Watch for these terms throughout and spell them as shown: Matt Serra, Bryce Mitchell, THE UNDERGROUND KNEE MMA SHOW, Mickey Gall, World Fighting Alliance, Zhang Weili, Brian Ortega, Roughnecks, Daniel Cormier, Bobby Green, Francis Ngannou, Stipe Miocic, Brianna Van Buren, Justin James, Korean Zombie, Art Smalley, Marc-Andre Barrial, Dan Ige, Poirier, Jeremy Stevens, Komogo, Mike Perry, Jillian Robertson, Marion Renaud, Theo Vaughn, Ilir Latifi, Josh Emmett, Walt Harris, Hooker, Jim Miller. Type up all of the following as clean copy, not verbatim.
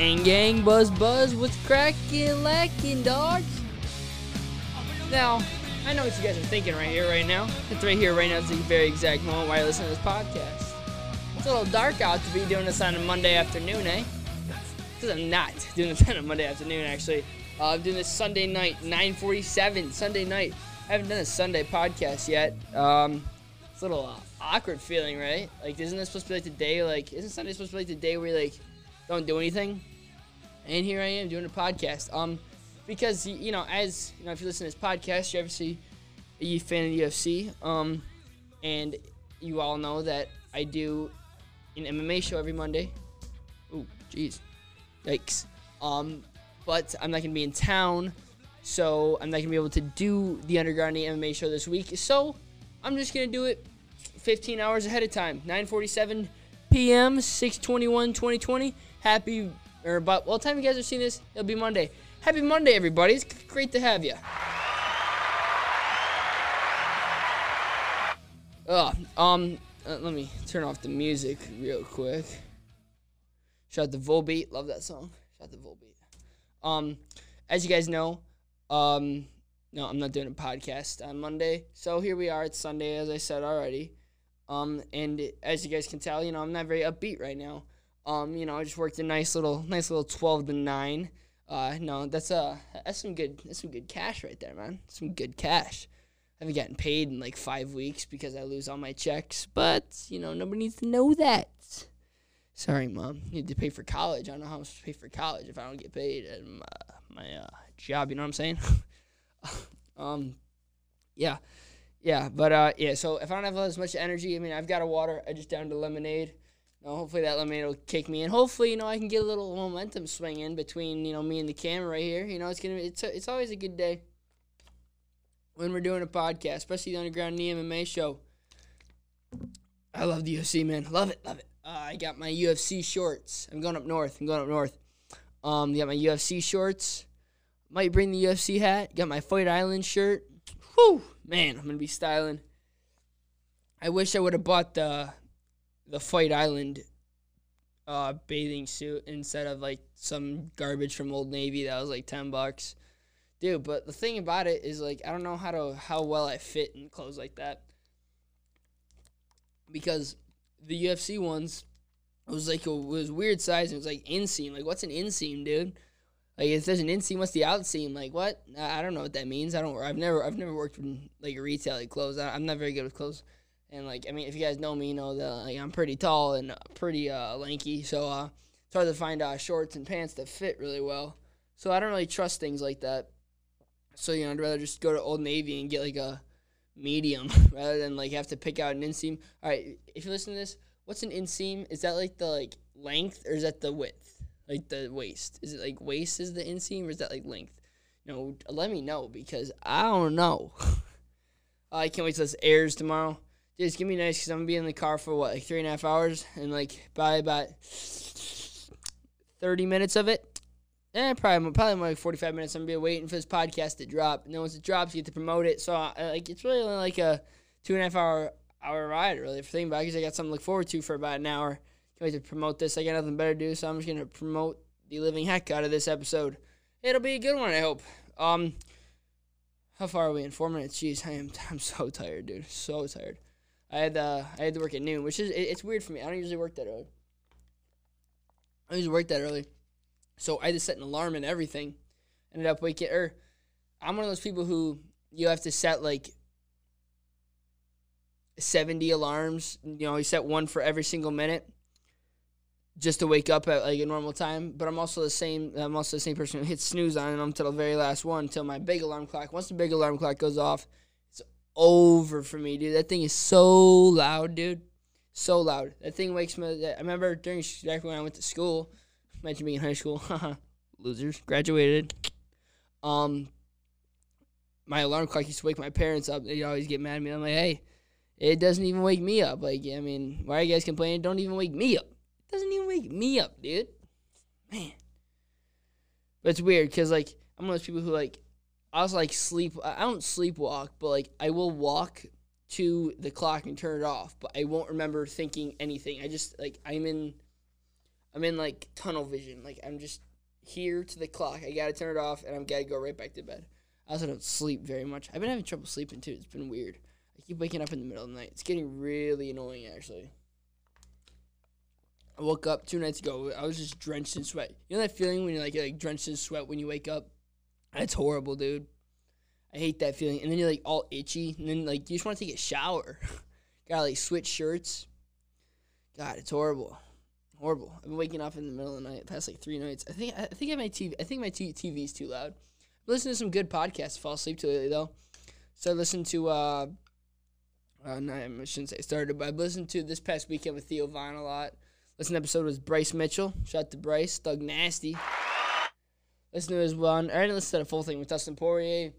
Gang gang, buzz buzz, what's crackin' lackin', dogs? Now, I know what you guys are thinking right here, right now. It's right here, right now, it's the very exact moment why I listen to this podcast. It's a little dark out to be doing this on a Monday afternoon, eh? Because I'm not doing this on a Monday afternoon, actually. I'm doing this Sunday night, 9:47, Sunday night. I haven't done a Sunday podcast yet. It's a little awkward feeling, right? Like, isn't this supposed to be like the day, like, isn't Sunday supposed to be like the day where you, like, don't do anything? And here I am doing a podcast. Because, you know, as, you know, if you listen to this podcast, you're obviously a fan of the UFC. And you all know that I do an MMA show every Monday. Ooh, jeez. Yikes. But I'm not going to be in town, so I'm not going to be able to do the Underground Knee MMA show this week. So I'm just going to do it 15 hours ahead of time, 9:47 p.m., 6/21/2020. Happy, or about, well, time you guys are seeing this, it'll be Monday. Happy Monday, everybody. It's great to have you. Let me turn off the music real quick. Shout out to Volbeat. Love that song. Shout out to Volbeat. As you guys know, no, I'm not doing a podcast on Monday. So here we are. It's Sunday, as I said already. And as you guys can tell, you know, I'm not very upbeat right now. You know, I just worked a nice little 12 to 9. No, that's some good cash right there, man. Some good cash. I haven't gotten paid in like 5 weeks because I lose all my checks, but you know, nobody needs to know that. Sorry, Mom. I need to pay for college. I don't know how I'm supposed to pay for college if I don't get paid at my job. You know what I'm saying? Yeah. But, yeah, so if I don't have as much energy, I mean, I've got a water. I just downed a lemonade. You know, hopefully that lemonade will kick me in. Hopefully, you know, I can get a little momentum swing in between, you know, me and the camera right here. You know, it's always a good day when we're doing a podcast, especially the Underground Knee MMA show. I love the UFC, man. Love it, love it. I got my UFC shorts. I'm going up north. Got my UFC shorts. Might bring the UFC hat. Got my Fight Island shirt. Whew, man, I'm going to be styling. I wish I would have bought the Fight Island bathing suit instead of, like, some garbage from Old Navy that was, like, $10. Dude, but the thing about it is, like, I don't know how well I fit in clothes like that. Because the UFC ones, it was weird size, and it was like inseam. Like, what's an inseam, dude? Like, if there's an inseam, what's the outseam? Like, what? I don't know what that means. I've never worked in like retail, like clothes. I'm not very good with clothes. And like, I mean, if you guys know me, you know that like I'm pretty tall and pretty lanky, so it's hard to find shorts and pants that fit really well. So I don't really trust things like that. So you know, I'd rather just go to Old Navy and get like a medium rather than like have to pick out an inseam. All right, if you listen to this, what's an inseam? Is that like the like length, or is that the width, like the waist? Is it like waist is the inseam, or is that like length? You know, let me know, because I don't know. I can't wait till this airs tomorrow. Dude, it's gonna be nice because I'm gonna be in the car for what, like 3.5 hours, and like by about 30 minutes of it, probably more like 45 minutes, I'm going to be waiting for this podcast to drop. And then once it drops, you get to promote it. So, like, it's really only like a 2.5 hour ride, really, if you think about it, because I got something to look forward to for about an hour. Can't wait to promote this. I got nothing better to do, so I'm just going to promote the living heck out of this episode. It'll be a good one, I hope. How far are we in? 4 minutes? Jeez, I'm so tired, dude. So tired. I had to work at noon, which is, it's weird for me. I don't usually work that early. So I had to set an alarm and everything. Ended up waking, or I'm one of those people who you have to set like 70 alarms. You know, you set one for every single minute just to wake up at like a normal time. But I'm also the same person who hits snooze on them until the very last one, until my big alarm clock. Once the big alarm clock goes off, it's over for me, dude. That thing is so loud, dude. So loud. That thing wakes me up. I remember back when I went to school. Imagine being in high school. Losers. Graduated. My alarm clock used to wake my parents up. They'd always get mad at me. I'm like, hey, it doesn't even wake me up. Like, I mean, why are you guys complaining? Don't even wake me up. It doesn't even wake me up, dude. Man. But it's weird because, like, I'm one of those people who, like, I was, like, sleep. I don't sleepwalk, but, like, I will walk to the clock and turn it off. But I won't remember thinking anything. I just, like, I'm in... I'm in, like, tunnel vision. Like, I'm just here to the clock. I got to turn it off, and I'm got to go right back to bed. I also don't sleep very much. I've been having trouble sleeping, too. It's been weird. I keep waking up in the middle of the night. It's getting really annoying, actually. I woke up 2 nights ago. I was just drenched in sweat. You know that feeling when you're, like, drenched in sweat when you wake up? That's horrible, dude. I hate that feeling. And then you're, like, all itchy. And then, like, you just want to take a shower. Gotta, like, switch shirts. God, it's horrible. Horrible. I've been waking up in the middle of the night the past, like, 3 nights. I think my TV's too loud. I listened to some good podcasts to fall asleep to lately, though. So I listened to, no, I shouldn't say started, but I've listened to this past weekend with Theo Vaughn a lot. Listened to episode was Bryce Mitchell. Shout out to Bryce. Thug Nasty. Listen to his one. I didn't listen to the full thing with Dustin Poirier.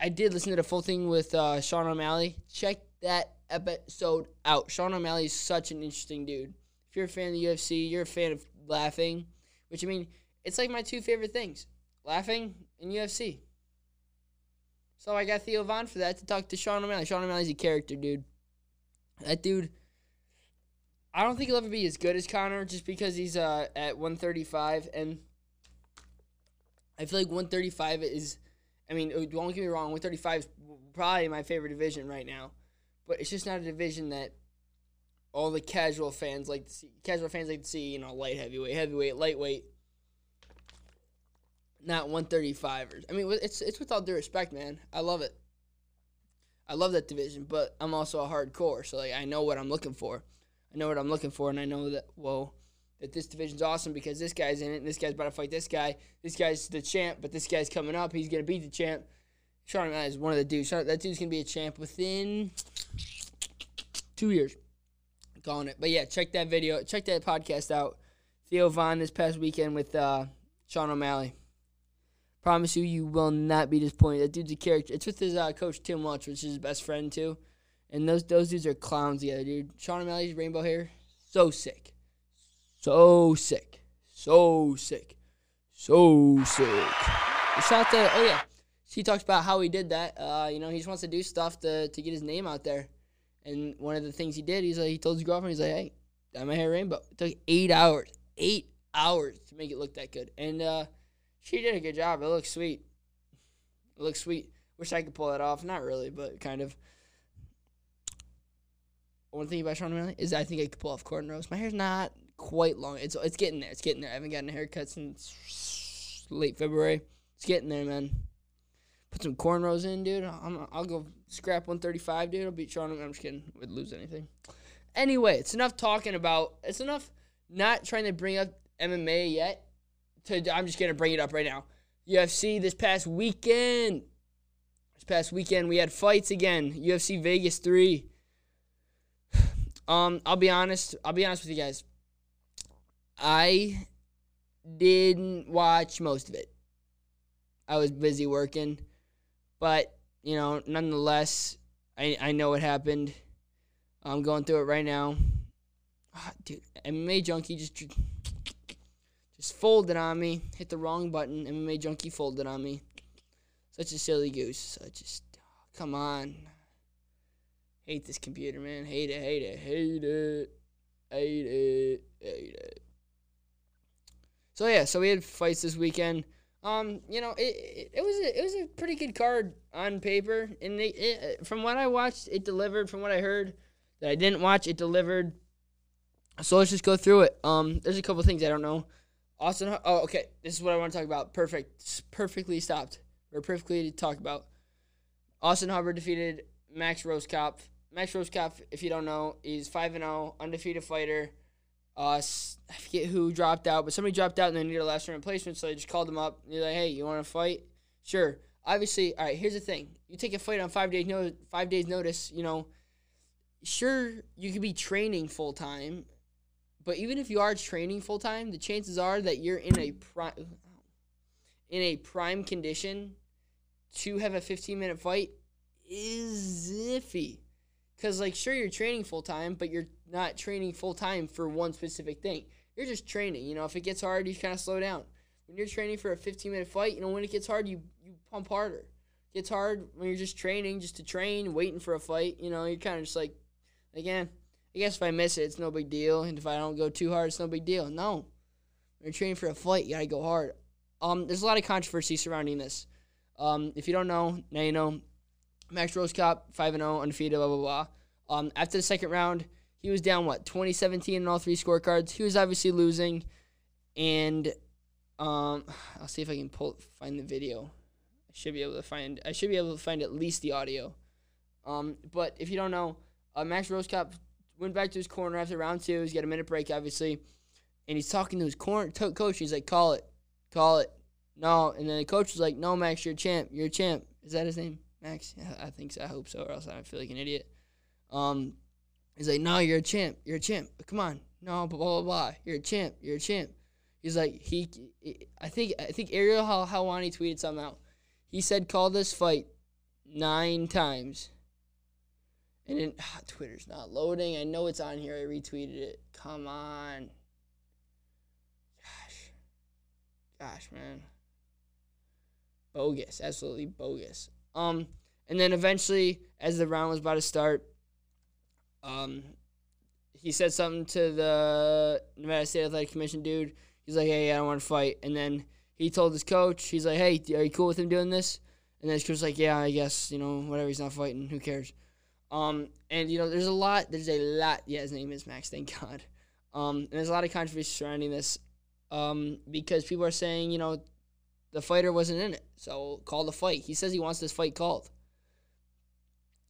I did listen to the full thing with Sean O'Malley. Check that episode out. Sean O'Malley is such an interesting dude. If you're a fan of the UFC, you're a fan of laughing, which, I mean, it's like my 2 favorite things, laughing and UFC. So I got Theo Vaughn for that to talk to Sean O'Malley. Sean O'Malley's a character, dude. That dude, I don't think he'll ever be as good as Conor just because he's at 135, and I feel like 135 is, I mean, don't get me wrong, 135 is probably my favorite division right now. But it's just not a division that all the casual fans like to see. Casual fans like to see, you know, light heavyweight, heavyweight, lightweight. Not 135ers. I mean, it's with all due respect, man. I love it. I love that division, but I'm also a hardcore, so, like, I know what I'm looking for. I know what I'm looking for, and I know that, whoa, that this division's awesome because this guy's in it, and this guy's about to fight this guy. This guy's the champ, but this guy's coming up. He's going to beat the champ. Sean O'Malley is one of the dudes. That dude's going to be a champ within 2 years. I'm calling it. But, yeah, check that video. Check that podcast out. Theo Vaughn this past weekend with Sean O'Malley. Promise you, you will not be disappointed. That dude's a character. It's with his coach, Tim Welch, which is his best friend, too. And those dudes are clowns together, dude. Sean O'Malley's rainbow hair, so sick. So sick. So sick. So sick. Shout out to, oh, yeah. He talks about how he did that. You know, he just wants to do stuff to get his name out there. And one of the things he did, he's like, he told his girlfriend, he's like, hey, dye my hair rainbow. It took 8 hours. 8 hours to make it look that good. And she did a good job. It looks sweet. It looks sweet. Wish I could pull that off. Not really, but kind of. One thing about Sean O'Malley is I think I could pull off cornrows. My hair's not quite long. It's getting there. It's getting there. I haven't gotten a haircut since late February. It's getting there, man. Put some cornrows in, dude. I'll go scrap 135, dude. I'll beat Sean. I'm just kidding. Would lose anything. Anyway, it's enough talking about. It's enough not trying to bring up MMA yet. I'm just going to bring it up right now. UFC this past weekend. This past weekend, we had fights again. UFC Vegas 3. I'll be honest. I'll be honest with you guys. I didn't watch most of it. I was busy working. But, you know, nonetheless, I know what happened. I'm going through it right now. Oh, dude, MMA Junkie just folded on me. Hit the wrong button. MMA Junkie folded on me. Such a silly goose. I just, oh, come on. Hate this computer, man. Hate it, hate it, hate it. Hate it, hate it. So, yeah, so we had fights this weekend. You know, it was a pretty good card on paper, and from what I watched, it delivered. From what I heard that I didn't watch, it delivered. So let's just go through it. There's a couple things I don't know. Austin, oh, okay, this is what I want to talk about. Perfectly talk about. Austin Hubbard defeated Max Roskopf. Max Roskopf, if you don't know, is 5-0, undefeated fighter. I forget who dropped out, but somebody dropped out and they needed a last-minute replacement, so they just called him up. And they're like, hey, you want to fight? Sure. Obviously, all right, here's the thing. You take a fight on 5 days' notice, you know. Sure, you could be training full-time, but even if you are training full-time, the chances are that you're in a prime condition to have a 15-minute fight is iffy. Because, like, sure, you're training full-time, but you're not training full-time for one specific thing. You're just training. You know, if it gets hard, you kind of slow down. When you're training for a 15-minute fight, you know, when it gets hard, you pump harder. It gets hard when you're just training, just to train, waiting for a fight. You know, you're kind of just like, again, I guess if I miss it, it's no big deal. And if I don't go too hard, it's no big deal. No. When you're training for a fight, you gotta go hard. There's a lot of controversy surrounding this. If you don't know, now you know. Max Rosecop, 5-0, undefeated, blah, blah, blah. After the second round, he was down, what, 20-17 in all three scorecards. He was obviously losing. And I'll see if I can find the video. I should be able to find at least the audio. But if you don't know, Max Rosecop went back to his corner after round two. He's got a minute break, obviously. And he's talking to his coach. He's like, call it. Call it. No. And then the coach was like, no, Max, you're a champ. You're a champ. Is that his name? Max? Yeah, I think so. I hope so, or else I feel like an idiot. He's like, no, you're a champ. You're a champ. Come on. No, blah, blah, blah. You're a champ. You're a champ. He's like, I think Ariel Helwani tweeted something out. He said, call this fight 9 times. And then, Twitter's not loading. I know it's on here. I retweeted it. Come on. Gosh, man. Bogus. Absolutely bogus. And then eventually, as the round was about to start, he said something to the Nevada State Athletic Commission dude. He's like, hey, I don't want to fight. And then he told his coach, he's like, hey, are you cool with him doing this? And then his coach was like, yeah, I guess, you know, whatever, he's not fighting, who cares? And, you know, there's a lot, yeah, his name is Max, thank God. And there's a lot of controversy surrounding this because people are saying, you know, the fighter wasn't in it, so call the fight. He says he wants this fight called.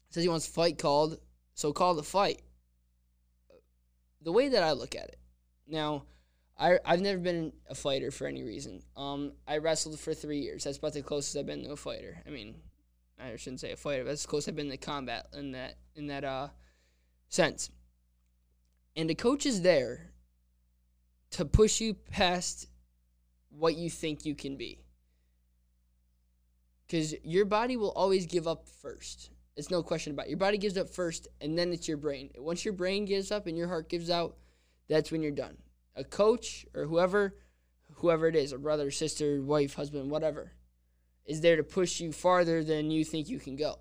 He says he wants the fight called, so call the fight. The way that I look at it, now, I've never been a fighter for any reason. I wrestled for 3 years. That's about the closest I've been to a fighter. I mean, I shouldn't say a fighter, but that's the closest I've been to combat in that sense. And the coach is there to push you past what you think you can be. Because your body will always give up first. It's no question about it. Your body gives up first, and then it's your brain. Once your brain gives up and your heart gives out, that's when you're done. A coach or whoever it is, a brother, sister, wife, husband, whatever, is there to push you farther than you think you can go.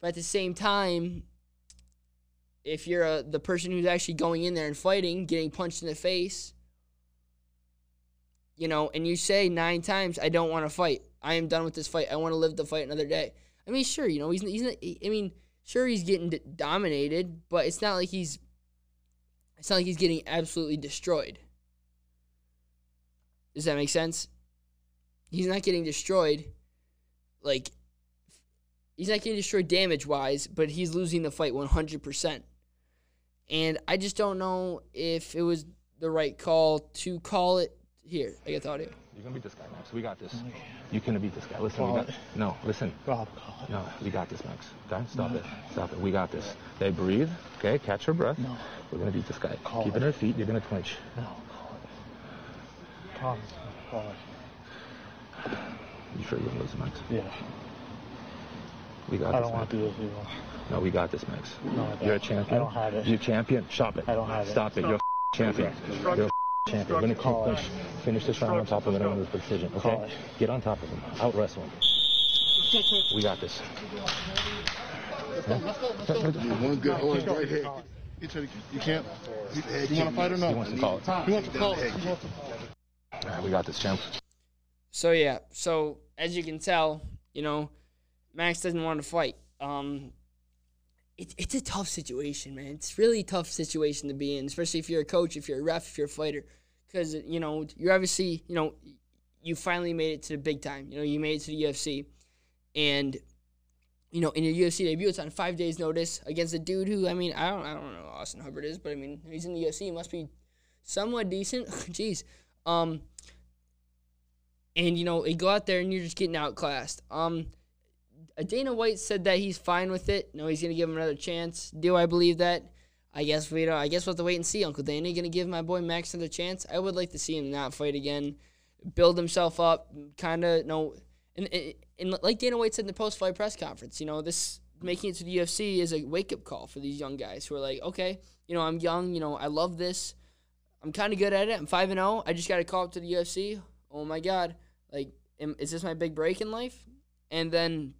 But at the same time, if you're the person who's actually going in there and fighting, getting punched in the face, you know, and you say 9 times, I don't want to fight. I am done with this fight. I want to live the fight another day. I mean, sure, you know, he's getting dominated, but it's not like he's getting absolutely destroyed. Does that make sense? He's not getting destroyed, like, he's not getting destroyed damage-wise, but he's losing the fight 100%. And I just don't know if it was the right call to call it. Here, I got the audio. You're gonna beat this guy, Max. We got this. Yeah. You're gonna beat this guy. Listen, we got it. No, listen. Rob, no, we got this, Max. Okay, stop it. Stop it. We got this. They breathe. Okay, catch your breath. No. We're gonna beat this guy. Call Keep it at her feet. You're gonna clinch. No, call it. Promise me. Call it. You sure you're gonna lose, Max? Yeah. We got this. I don't want to do this anymore. No, we got this, Max. No, I don't. You're a champion. I don't have it. You're a champion. Shop it. I don't have it. Stop it. You're a champion. You're a champion. We're going to finish this round on top of it on this precision, okay? Get on top of him. Out wrestle him. We got this. One good right head. You can't. You want to fight or not? He wants to call it. He wants to call it. All right, we got this, champ. So, yeah. So, as you can tell, you know, Max doesn't want to fight. It's a tough situation, man. It's really a tough situation to be in, especially if you're a coach, if you're a ref, if you're a fighter. Because, you know, you're obviously, you know, you finally made it to the big time. You know, you made it to the UFC. And, you know, in your UFC debut, it's on 5 days' notice against a dude who, I mean, I don't know who Austin Hubbard is, but, I mean, he's in the UFC. He must be somewhat decent. Jeez. And, you know, you go out there and you're just getting outclassed. Dana White said that he's fine with it. No, he's going to give him another chance. Do I believe that? I guess we'll have to wait and see. Uncle Dana, going to give my boy Max another chance? I would like to see him not fight again, build himself up, kind of, you know. And like Dana White said in the post-fight press conference, you know, this making it to the UFC is a wake-up call for these young guys who are like, okay, you know, I'm young, you know, I love this. I'm kind of good at it. I'm 5-0. I just got to call up to the UFC. Oh, my God. Like, is this my big break in life? And then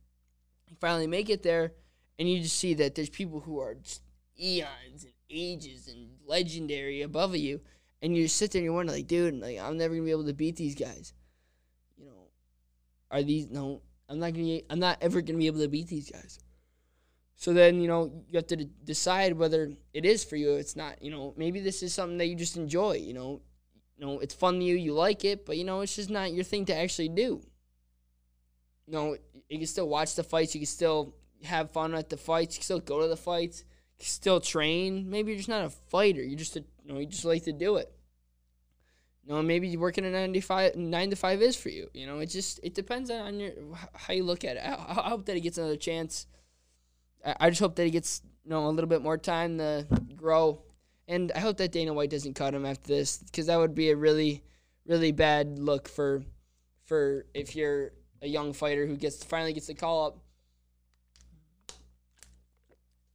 you finally make it there, and you just see that there's people who are just eons and ages and legendary above you, And you sit there and you wonder, like, dude, like, I'm never gonna be able to beat these guys. You know, are these? No, I'm not ever gonna be able to beat these guys. So then, you know, you have to decide whether it is for you or it's not. You know, maybe this is something that you just enjoy. You know, it's fun to you, you like it, but you know, it's just not your thing to actually do. You know, you can still watch the fights, you can still have fun at the fights, you can still go to the fights, you can still train. Maybe you're just not a fighter. You're just a, you know, you just like to do it. You know, maybe working a 9 to 5 is for you. You know, it just, it depends on your, how you look at it. I hope that he gets another chance. I just hope that he gets, you know, a little bit more time to grow. And I hope that Dana White doesn't cut him after this, because that would be a really, really bad look for if you're a young fighter who finally gets the call up.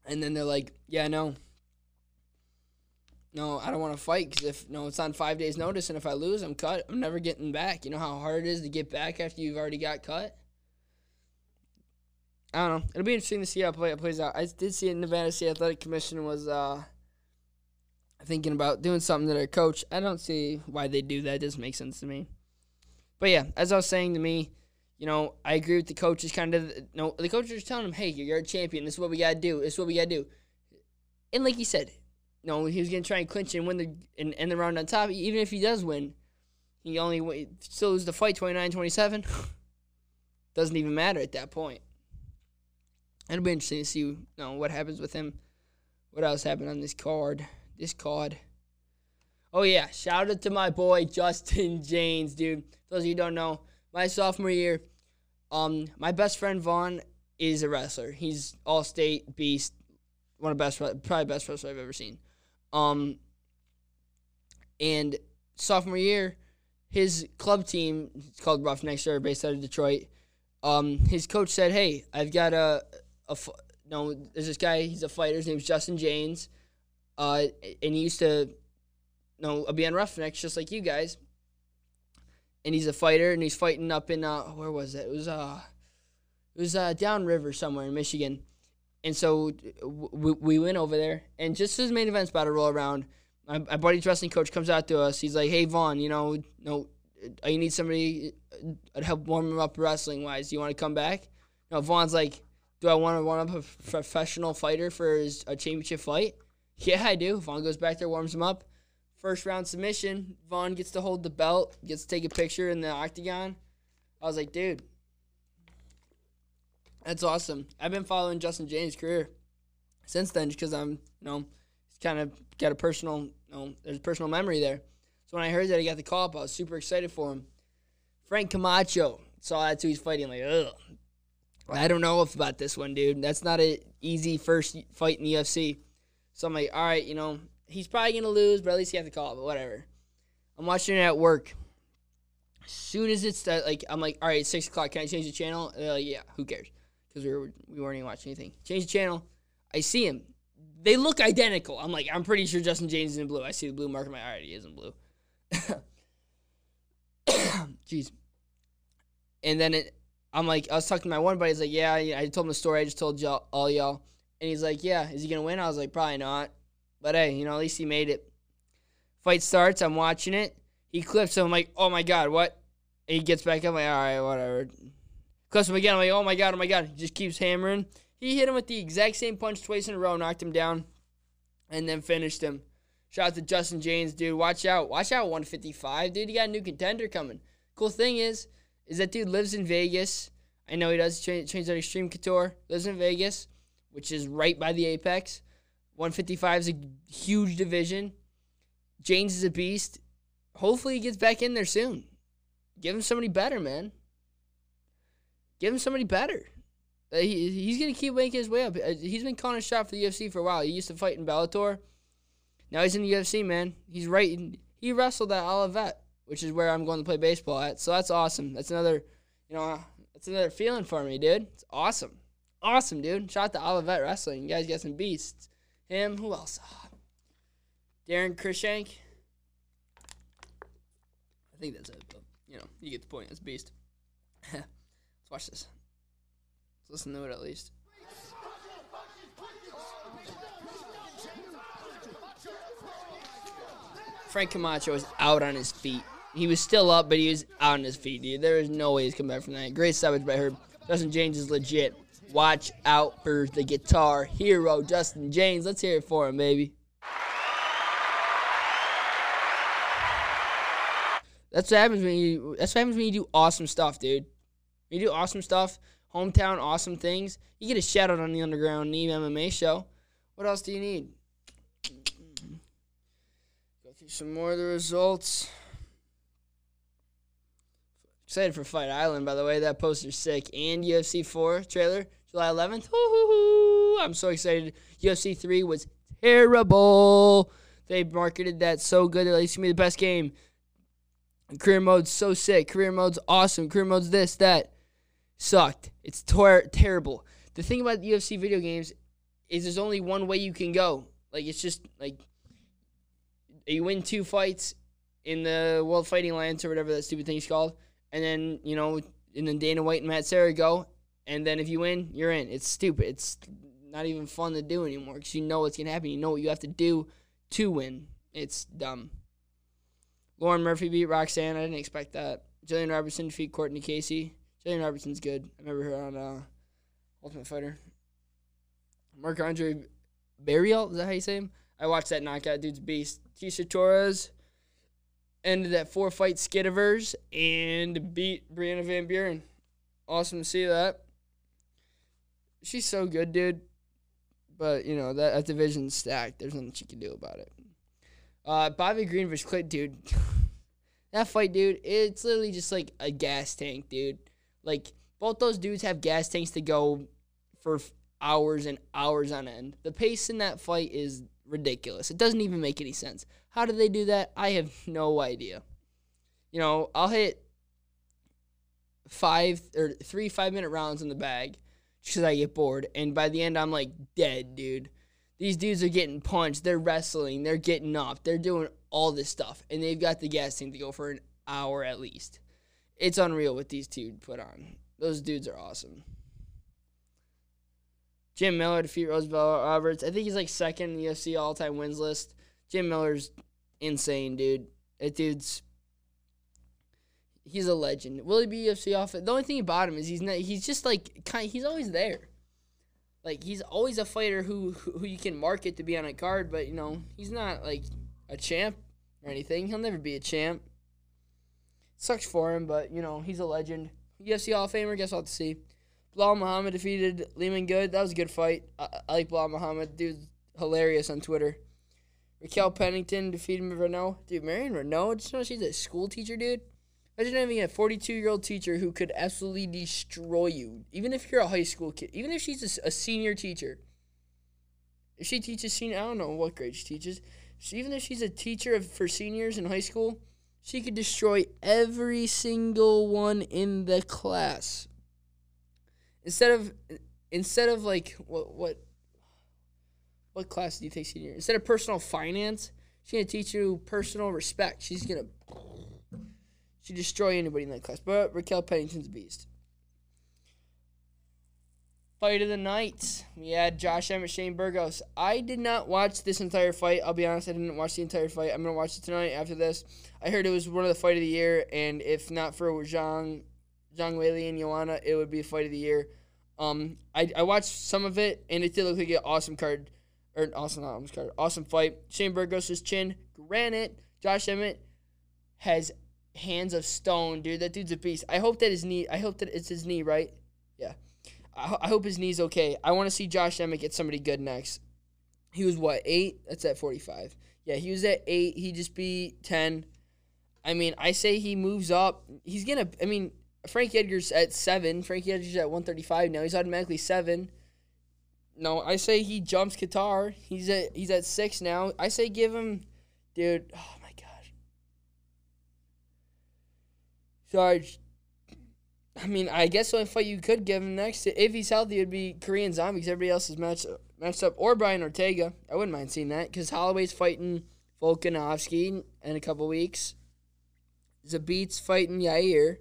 And then they're like, yeah, no, I don't want to fight, because if, no, it's on 5 days' notice, and if I lose, I'm cut. I'm never getting back. You know how hard it is to get back after you've already got cut? I don't know. It'll be interesting to see how it plays out. I did see it in Nevada State Athletic Commission was thinking about doing something to their coach. I don't see why they do that. It doesn't make sense to me. But, yeah, as I was saying to me, you know, I agree with the coaches kind of. No, the coaches are telling him, hey, you're a champion. This is what we got to do. This is what we got to do. And like he said, no, he was going to try and clinch and win the and end the round on top. Even if he does win, he only still loses the fight 29-27. Doesn't even matter at that point. It'll be interesting to see, you know, what happens with him. What else happened on this card? Oh, yeah. Shout out to my boy, Justin Janes, dude. For those of you who don't know, my sophomore year, my best friend Vaughn is a wrestler. He's all-state beast. One of the best, probably best wrestler I've ever seen. And sophomore year, his club team, it's called Roughnecks, they're based out of Detroit. His coach said, hey, I've got there's this guy, he's a fighter, his name's Justin Janes, and he used to, be on Roughnecks just like you guys, and he's a fighter, and he's fighting up in, where was it? It was downriver somewhere in Michigan, and so we went over there, and just as main event's about to roll around, my buddy's wrestling coach comes out to us, he's like, hey, Vaughn, you need somebody to help warm him up wrestling-wise. Do you want to come back? Now, Vaughn's like, do I want to warm up a professional fighter for a championship fight? Yeah, I do. Vaughn goes back there, warms him up. First round submission, Vaughn gets to hold the belt, gets to take a picture in the octagon. I was like, dude, that's awesome. I've been following Justin James' career since then because I'm, he's kind of got a personal, there's a personal memory there. So when I heard that he got the call-up, I was super excited for him. Frank Camacho, saw that's who he's fighting. Like, ugh. I don't know about this one, dude. That's not an easy first fight in the UFC. So I'm like, all right, he's probably going to lose, but at least he got the call-up, but whatever. I'm watching it at work. As soon as it's, I'm like, all right, 6 o'clock, can I change the channel? Yeah, who cares? Because we weren't even watching anything. Change the channel. I see him. They look identical. I'm like, I'm pretty sure Justin James is in blue. I see the blue mark. I'm like, all right, he is in blue. Jeez. And then I was talking to my one buddy. He's like, yeah, I told him the story. I just told y'all, all y'all. And he's like, yeah, is he going to win? I was like, probably not. But, hey, at least he made it. Fight starts. I'm watching it. He clips him. I'm like, oh, my God, what? And he gets back up. I'm like, all right, whatever. Clips him again. I'm like, oh, my God, oh, my God. He just keeps hammering. He hit him with the exact same punch twice in a row, knocked him down, and then finished him. Shout out to Justin James, dude. Watch out. Watch out, 155. Dude, he got a new contender coming. Cool thing is that dude lives in Vegas. I know he does. Trains at Extreme Couture. Lives in Vegas, which is right by the Apex. 155 is a huge division. James is a beast. Hopefully he gets back in there soon. Give him somebody better, man. Give him somebody better. He's going to keep making his way up. He's been calling a shot for the UFC for a while. He used to fight in Bellator. Now he's in the UFC, man. He's right. He wrestled at Olivet, which is where I'm going to play baseball at. So that's awesome. That's another, that's another feeling for me, dude. It's awesome. Awesome, dude. Shout out to Olivet Wrestling. You guys got some beasts. Him. Who else? Darren Krishank. I think that's it. But, you get the point. That's a beast. Let's watch this. Let's listen to it at least. Frank Camacho is out on his feet. He was still up, but he was out on his feet, dude. There is no way he's coming back from that. Great stoppage by Herb. Justin James is legit. Watch out for the guitar hero, Justin James. Let's hear it for him, baby. That's what happens when you. That's what happens when you do awesome stuff, dude. When you do awesome stuff, hometown awesome things. You get a shout out on the Underground Knee MMA show. What else do you need? Go through some more of the results. Excited for Fight Island, by the way. That poster's sick. And UFC 4 trailer, July 11th. Woo-hoo-hoo. I'm so excited. UFC 3 was terrible. They marketed that so good. They're like, it's going to be the best game. And career mode's so sick. Career mode's awesome. Career mode's this, that. Sucked. It's terrible. The thing about the UFC video games is there's only one way you can go. Like, it's just, like, you win 2 fights in the World Fighting Alliance or whatever that stupid thing's called, and then, you know, and then Dana White and Matt Serra go, and then if you win, you're in. It's stupid. It's not even fun to do anymore because you know what's going to happen. You know what you have to do to win. It's dumb. Lauren Murphy beat Roxanne. I didn't expect that. Jillian Robertson defeat Courtney Casey. Jillian Robertson's good. I remember her on Ultimate Fighter. Marc-Andre Barrial, is that how you say him? I watched that knockout. Dude's beast. Tisha Torres ended that 4-fight skid of hers and beat Brianna Van Buren. Awesome to see that. She's so good, dude. But, you know, that division's stacked. There's nothing she can do about it. Bobby Green versus Clayton, dude. That fight, dude, it's literally just like a gas tank, dude. Like, both those dudes have gas tanks to go for hours and hours on end. The pace in that fight is ridiculous. It doesn't even make any sense. How did they do that? I have no idea. You know, I'll hit 3 5-minute rounds in the bag because I get bored, and by the end I'm like dead, dude. These dudes are getting punched. They're wrestling. They're getting up. They're doing all this stuff. And they've got the gas tank to go for an hour at least. It's unreal what these two put on. Those dudes are awesome. Jim Miller defeat Roosevelt Roberts. I think he's like second in the UFC all-time wins list. Jim Miller's insane, dude. That dude's... He's a legend. Will he be UFC off? The only thing about him is he's just like... He's always there. Like, he's always a fighter who you can market to be on a card, but, you know, he's not, like, a champ or anything. He'll never be a champ. Sucks for him, but, you know, he's a legend. UFC Hall of Famer, guess I'll have to see. Bilal Muhammad defeated Lehman Good. That was a good fight. I like Bilal Muhammad. Dude's hilarious on Twitter. Raquel Pennington defeated Renaud. Dude, Marion Renaud, just know she's a school teacher, dude. Imagine having a 42-year-old teacher who could absolutely destroy you, even if you're a high school kid, even if she's a senior teacher. If she teaches senior, I don't know what grade she teaches. So even if she's a teacher for seniors in high school, she could destroy every single one in the class. Instead of like what class do you take senior? Instead of personal finance, she's gonna teach you personal respect. She's gonna. She'd destroy anybody in that class. But Raquel Pennington's a beast. Fight of the night. We had Josh Emmett, Shane Burgos. I did not watch this entire fight. I'll be honest, I didn't watch the entire fight. I'm going to watch it tonight after this. I heard it was one of the fight of the year. And if not for Zhang Weili and Joanna, it would be fight of the year. I watched some of it, and it did look like an awesome card. Or awesome, not awesome card. Awesome fight. Shane Burgos' chin. Granite. Josh Emmett has... hands of stone, dude. That dude's a beast. I hope that it's his knee, right? Yeah. I hope his knee's okay. I want to see Josh Emmett get somebody good next. He was what, 8? That's at 45. Yeah, he was at 8. He just beat 10. I mean, I say he moves up. He's gonna. I mean, Frankie Edgar's at 7. Frankie Edgar's at 135 now. He's automatically 7. No, I say he jumps Qatar. He's at 6 now. I say give him, dude. Oh my god. Charge. I mean, I guess the only fight you could give him next, if he's healthy, would be Korean Zombie because everybody else is matched up. Or Brian Ortega. I wouldn't mind seeing that because Holloway's fighting Volkanovski in a couple weeks. Zabit's fighting Yair.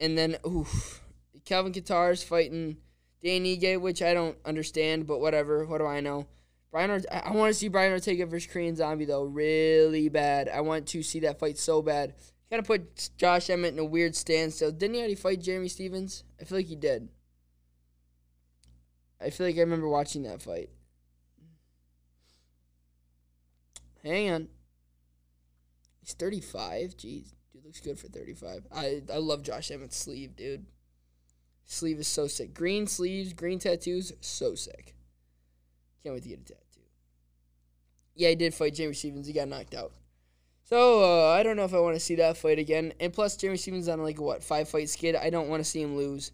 And then, oof, Calvin Qatar's fighting Dan Ige, which I don't understand, but whatever. What do I know? I want to see Brian Ortega versus Korean Zombie, though, really bad. I want to see that fight so bad. Kind of put Josh Emmett in a weird standstill. Didn't he already fight Jeremy Stevens? I feel like he did. I feel like I remember watching that fight. Hang on. He's 35. Jeez, dude looks good for 35. I love Josh Emmett's sleeve, dude. Sleeve is so sick. Green sleeves, green tattoos, so sick. Can't wait to get a tattoo. Yeah, he did fight Jeremy Stevens. He got knocked out. So, I don't know if I want to see that fight again. And plus, Jeremy Stevens on, like, what, 5-fight skid? I don't want to see him lose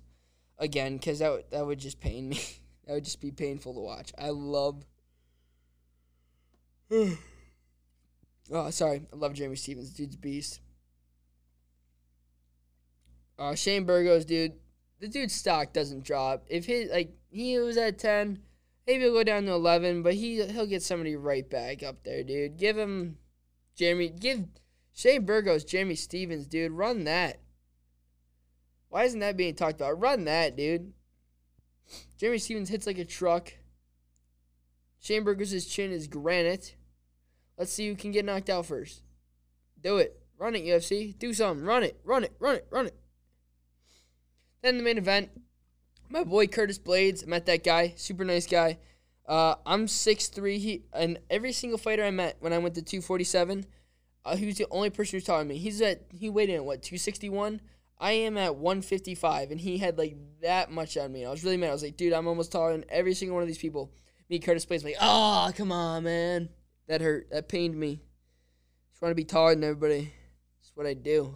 again, because that would just pain me. That would just be painful to watch. I love... Oh, sorry. I love Jeremy Stevens. Dude's beast. Shane Burgos, dude. The dude's stock doesn't drop. If his, like, he was at 10... Maybe he'll go down to 11, but he'll get somebody right back up there, dude. Give Shane Burgos Jeremy Stevens, dude. Run that. Why isn't that being talked about? Run that, dude. Jeremy Stevens hits like a truck. Shane Burgos' chin is granite. Let's see who can get knocked out first. Do it. Run it, UFC. Do something. Run it. Run it. Run it. Run it. Then the main event. My boy Curtis Blades, met that guy, super nice guy. I'm 6'3", and every single fighter I met when I went to 247, he was the only person who taught me. He weighed in at, what, 261? I am at 155, and he had, like, that much on me. I was really mad. I was like, dude, I'm almost taller than every single one of these people. Me, Curtis Blades, I'm like, oh, come on, man. That hurt. That pained me. Just want to be taller than everybody. That's what I do.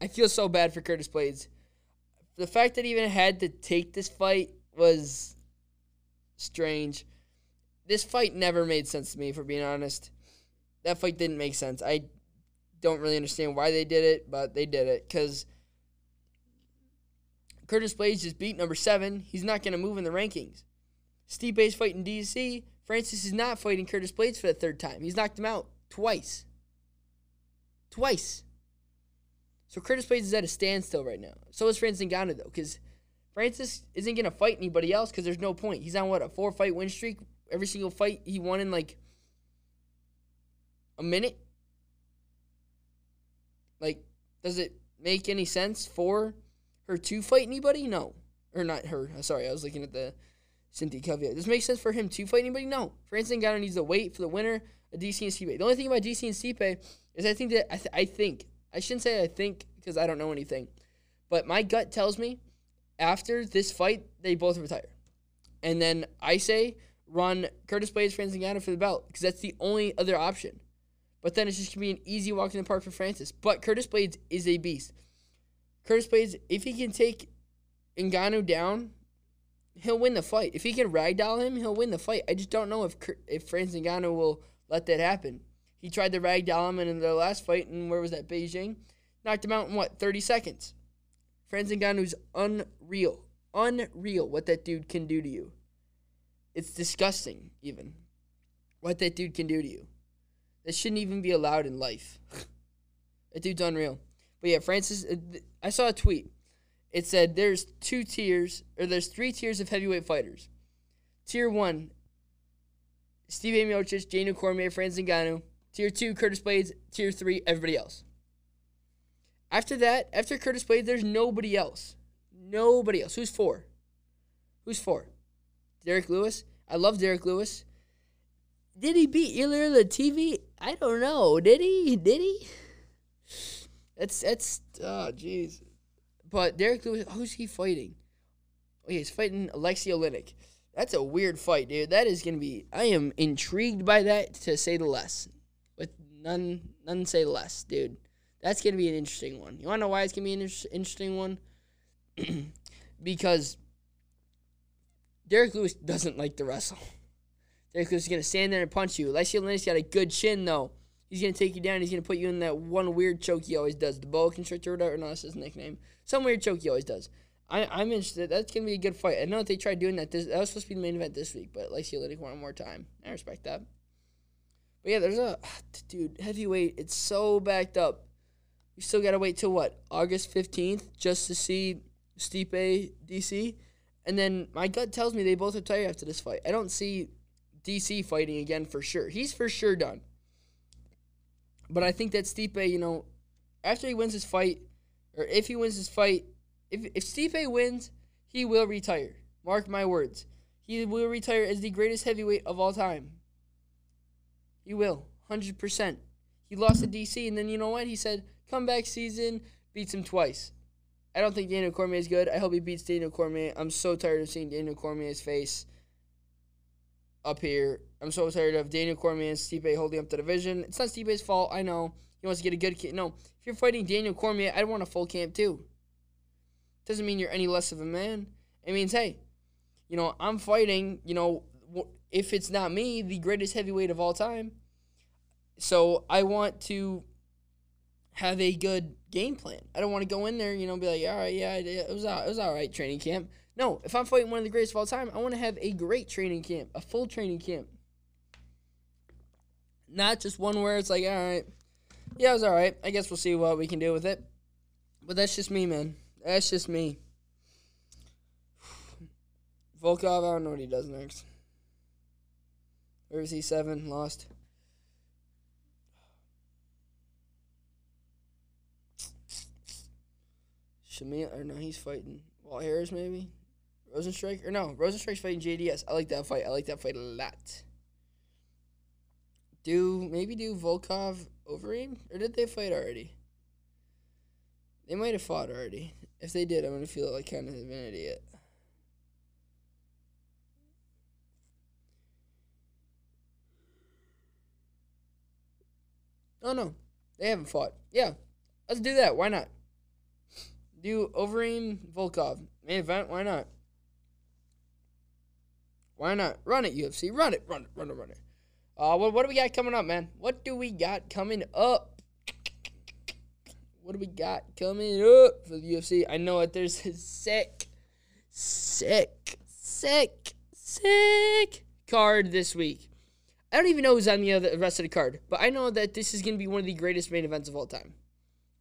I feel so bad for Curtis Blades. The fact that he even had to take this fight was strange. This fight never made sense to me, for being honest. That fight didn't make sense. I don't really understand why they did it, but they did it. Because Curtis Blades just beat number 7. He's not going to move in the rankings. Stipe's fighting DC. Francis is not fighting Curtis Blades for the 3rd time. He's knocked him out twice. Twice. So Curtis Blades is at a standstill right now. So is Francis Ngannou, though, because Francis isn't going to fight anybody else because there's no point. He's on, what, a 4-fight win streak? Every single fight he won in, like, a minute? Like, does it make any sense for her to fight anybody? No. Or not her. Sorry, I was looking at the Cynthia Caveat. Does it make sense for him to fight anybody? No. Francis Ngannou needs to wait for the winner of DC and Stipe. The only thing about DC and Stipe is I think that I shouldn't say I think because I don't know anything. But my gut tells me after this fight, they both retire. And then I say run Curtis Blades, Francis Ngannou for the belt because that's the only other option. But then it's just going to be an easy walk in the park for Francis. But Curtis Blades is a beast. Curtis Blades, if he can take Ngannou down, he'll win the fight. If he can ragdoll him, he'll win the fight. I just don't know if Francis Ngannou will let that happen. He tried to ragdoll him in their last fight, and where was that, Beijing? Knocked him out in, what, 30 seconds? Francis Ngannou's unreal. Unreal what that dude can do to you. It's disgusting, even, what that dude can do to you. That shouldn't even be allowed in life. That dude's unreal. But, yeah, Francis, I saw a tweet. It said there's 3 tiers of heavyweight fighters. Tier 1, Stipe Miocic, Daniel Cormier, Francis Ngannou. Tier 2, Curtis Blades. Tier 3, everybody else. After that, after Curtis Blades, there's nobody else. Nobody else. Who's 4? Who's 4? Derek Lewis? I love Derek Lewis. Did he beat Ilir Latifi? I don't know. Did he? Did he? That's oh, jeez. But Derek Lewis, who's he fighting? Oh, yeah, he's fighting Alexei Oleinik. That's a weird fight, dude. That is going to be... I am intrigued by that, to say the less. But none say less, dude. That's going to be an interesting one. You want to know why it's going to be an interesting one? Because Derek Lewis doesn't like to wrestle. Derek Lewis is going to stand there and punch you. Alexei Oleinik's got a good chin, though. He's going to take you down. He's going to put you in that one weird choke he always does. The boa constrictor or whatever. No, that's his nickname. Some weird choke he always does. I'm interested. That's going to be a good fight. I know that they tried doing that. That was supposed to be the main event this week, but Alexei Oleinik won more time. I respect that. But, yeah, there's a... Dude, heavyweight, it's so backed up. We still got to wait till, what, August 15th just to see Stipe DC? And then my gut tells me they both retire after this fight. I don't see DC fighting again for sure. He's for sure done. But I think that Stipe, you know, after he wins his fight, or if he wins his fight, if Stipe wins, he will retire. Mark my words. He will retire as the greatest heavyweight of all time. He will, 100%. He lost to DC, and then you know what? He said, comeback season, beats him twice. I don't think Daniel Cormier is good. I hope he beats Daniel Cormier. I'm so tired of seeing Daniel Cormier's face up here. I'm so tired of Daniel Cormier and Stipe holding up the division. It's not Stipe's fault, I know. He wants to get a good camp. No, if you're fighting Daniel Cormier, I'd want a full camp too. Doesn't mean you're any less of a man. It means, hey, you know, I'm fighting, you know, if it's not me, the greatest heavyweight of all time. So I want to have a good game plan. I don't want to go in there, you know, be like, all right, yeah, it was all right training camp. No, if I'm fighting one of the greatest of all time, I want to have a great training camp, a full training camp. Not just one where it's like, all right, yeah, it was all right. I guess we'll see what we can do with it. But that's just me, man. That's just me. Volkov, I don't know what he does next. Where is he? 7, lost. Shamil, or no, he's fighting Walt Harris, maybe? Rosenstrike? Or no, Rosenstrike's fighting JDS. I like that fight. I like that fight a lot. Maybe do Volkov over him? Or did they fight already? They might have fought already. If they did, I'm going to feel like kind of an idiot. Oh, no. They haven't fought. Yeah. Let's do that. Why not? Do Overeem Volkov. Main event. Why not? Why not? Run it, UFC. Run it. Run it. Run it. Run it. What do we got coming up, man? What do we got coming up? What do we got coming up for the UFC? I know that there's sick card this week. I don't even know who's on the rest of the card, but I know that this is going to be one of the greatest main events of all time.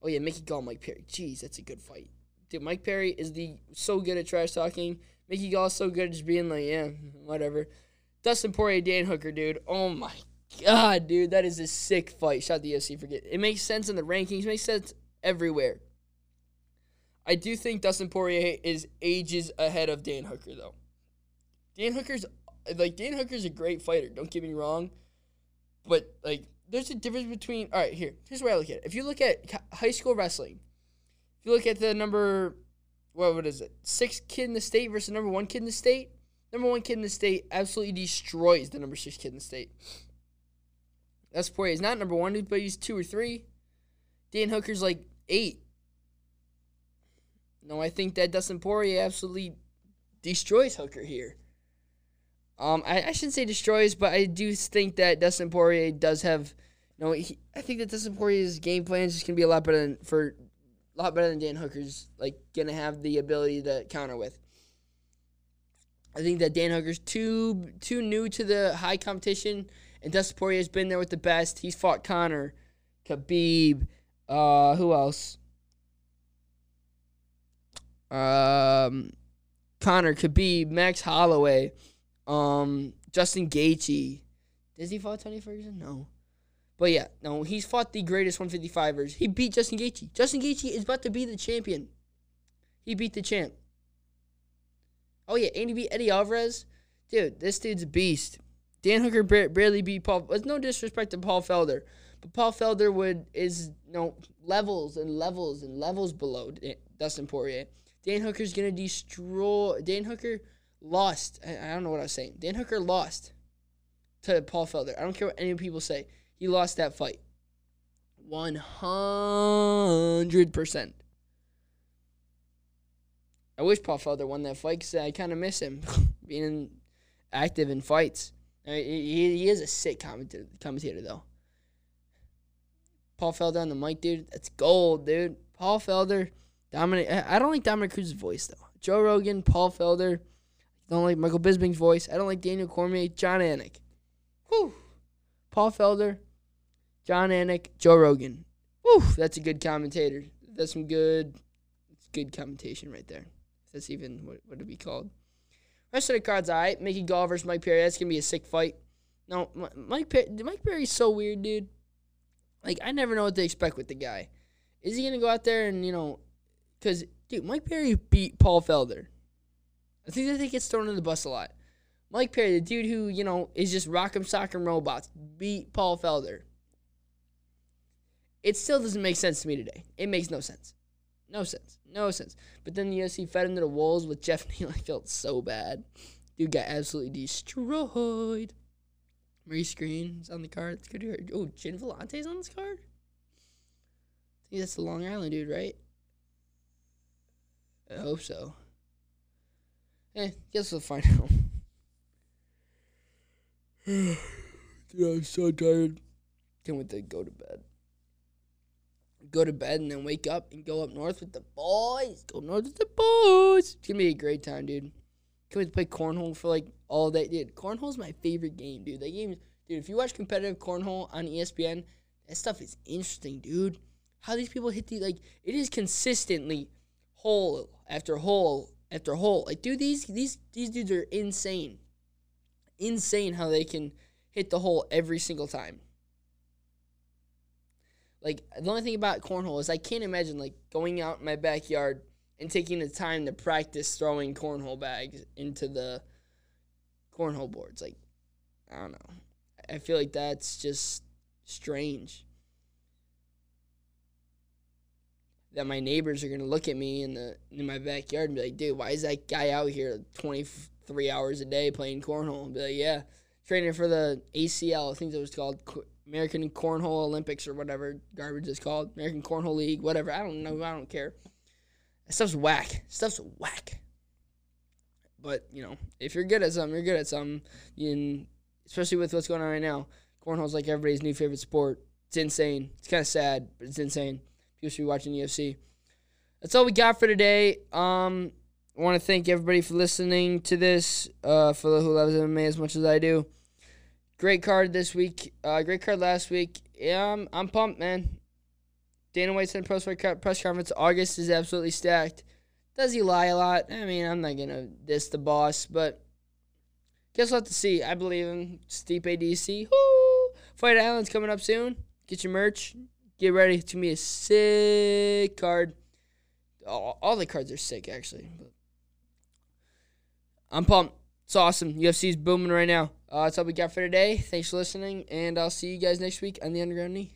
Oh, yeah, Mickey Gall, Mike Perry. Jeez, that's a good fight. Dude, Mike Perry is so good at trash talking. Mickey Gall is so good at just being like, yeah, whatever. Dustin Poirier, Dan Hooker, dude. Oh, my God, dude. That is a sick fight. Shout out to the UFC for getting it. It makes sense in the rankings. It makes sense everywhere. I do think Dustin Poirier is ages ahead of Dan Hooker, though. Dan Hooker's a great fighter. Don't get me wrong. But, like, there's a difference between... All right, here's where I look at it. If you look at high school wrestling, if you look at the number... What is it? 6 kid in the state versus number 1 kid in the state? Number 1 kid in the state absolutely destroys the number 6 kid in the state. That's Poirier. He's not number 1, but he's 2 or 3. Dan Hooker's like 8. No, I think that Dustin Poirier absolutely destroys Hooker here. I shouldn't say destroys, but I do think that Dustin Poirier does have, you know, I think that Dustin Poirier's game plan is just gonna be a lot better than Dan Hooker's, like, gonna have the ability to counter with. I think that Dan Hooker's too new to the high competition, and Dustin Poirier's been there with the best. He's fought Conor, Khabib, who else? Conor, Khabib, Max Holloway. Justin Gaethje. Does he fight Tony Ferguson? No. But yeah, no, he's fought the greatest 155ers. He beat Justin Gaethje. Justin Gaethje is about to be the champion. He beat the champ. Oh yeah, and he beat Eddie Alvarez. Dude, this dude's a beast. Dan Hooker barely beat Paul. With no disrespect to Paul Felder, but Paul Felder is, you know, levels and levels and levels below Dustin Poirier. Dan Hooker's gonna destroy. Dan Hooker lost. I don't know what I was saying. Dan Hooker lost to Paul Felder. I don't care what any people say. He lost that fight. 100%. I wish Paul Felder won that fight because I kind of miss him being active in fights. I mean, he is a sick commentator, though. Paul Felder on the mic, dude. That's gold, dude. Paul Felder. Dominic. I don't like Dominic Cruz's voice, though. Joe Rogan, Paul Felder. Don't like Michael Bisping's voice. I don't like Daniel Cormier. John Anik. Whew. Paul Felder. John Anik. Joe Rogan. Whew. That's a good commentator. That's some good commentation right there. That's even what it'd be called. Rest of the card's all right. Mickey Gall versus Mike Perry. That's going to be a sick fight. No, Mike Perry's so weird, dude. Like, I never know what to expect with the guy. Is he going to go out there and, you know, because, dude, Mike Perry beat Paul Felder. I think that he gets thrown in the bus a lot. Mike Perry, the dude who, you know, is just rock'em sock'em robots, beat Paul Felder. It still doesn't make sense to me today. It makes no sense. No sense. No sense. But then the UFC fed into the wolves with Jeff Neal. I felt so bad. Dude got absolutely destroyed. Maurice Green's on the card. That's good. Oh, Jin Vellante's on this card? I think that's the Long Island dude, right? I hope so. Guess we'll find out. Dude, I'm so tired. Can't wait to go to bed. Go to bed and then wake up and go up north with the boys. Go north with the boys. It's gonna be a great time, dude. Can't wait to play cornhole for like all day, dude. Cornhole's my favorite game, dude. That game, dude. If you watch competitive cornhole on ESPN, that stuff is interesting, dude. How these people hit the like, it is consistently hole after hole after hole. Like, dude, these dudes are insane. Insane how they can hit the hole every single time. Like, the only thing about cornhole is I can't imagine, like, going out in my backyard and taking the time to practice throwing cornhole bags into the cornhole boards. Like, I don't know. I feel like that's just strange. That my neighbors are going to look at me in my backyard and be like, dude, why is that guy out here 23 hours a day playing cornhole? And be like, yeah, training for the ACL, I think that was called American Cornhole Olympics or whatever garbage is called, American Cornhole League, whatever. I don't know. I don't care. That stuff's whack. Stuff's whack. But, you know, if you're good at something, you're good at something. And especially with what's going on right now, cornhole's like everybody's new favorite sport. It's insane. It's kind of sad, but it's insane. People should be watching the UFC. That's all we got for today. I want to thank everybody for listening to this, for who loves MMA as much as I do. Great card this week. Great card last week. Yeah, I'm pumped, man. Dana White said press conference. August is absolutely stacked. Does he lie a lot? I mean, I'm not going to diss the boss, but guess we'll have to see. I believe in Stipe DC. Woo! Fight Island's coming up soon. Get your merch. Get ready. It's going to be a sick card. All the cards are sick, actually. I'm pumped. It's awesome. UFC's booming right now. That's all we got for today. Thanks for listening, and I'll see you guys next week on The Underground Knee.